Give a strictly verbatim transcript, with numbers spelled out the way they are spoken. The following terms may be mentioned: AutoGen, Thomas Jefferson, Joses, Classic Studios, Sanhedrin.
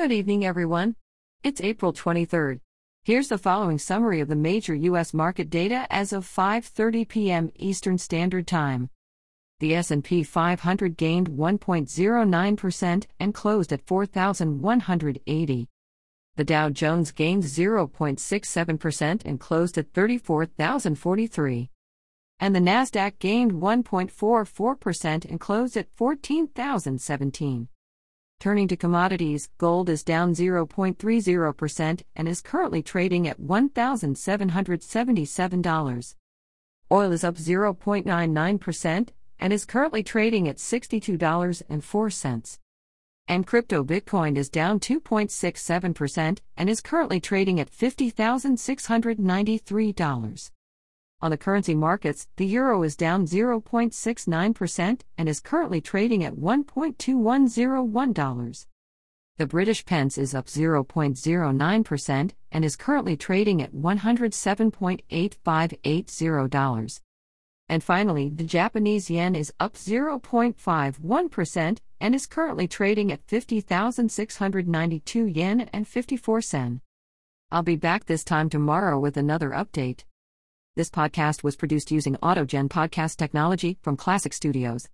Good evening, everyone. It's April twenty-third. Here's the following summary of the major U S market data as of five thirty p m Eastern Standard Time. The S and P five hundred gained one point zero nine percent and closed at four thousand one hundred eighty. The Dow Jones gained zero point six seven percent and closed at thirty-four thousand forty-three. And the Nasdaq gained one point four four percent and closed at fourteen thousand seventeen. Turning to commodities, gold is down zero point three zero percent and is currently trading at one thousand seven hundred seventy-seven dollars. Oil is up zero point nine nine percent and is currently trading at sixty-two dollars and four cents. And crypto Bitcoin is down two point six seven percent and is currently trading at fifty thousand six hundred ninety-three dollars. On the currency markets, the euro is down zero point six nine percent and is currently trading at one point two one zero one dollars. The British pence is up zero point zero nine percent and is currently trading at one hundred seven point eight five eight zero dollars. And finally, the Japanese yen is up zero point five one percent and is currently trading at fifty thousand six hundred ninety-two yen and fifty-four sen. I'll be back this time tomorrow with another update. This podcast was produced using AutoGen podcast technology from Classic Studios.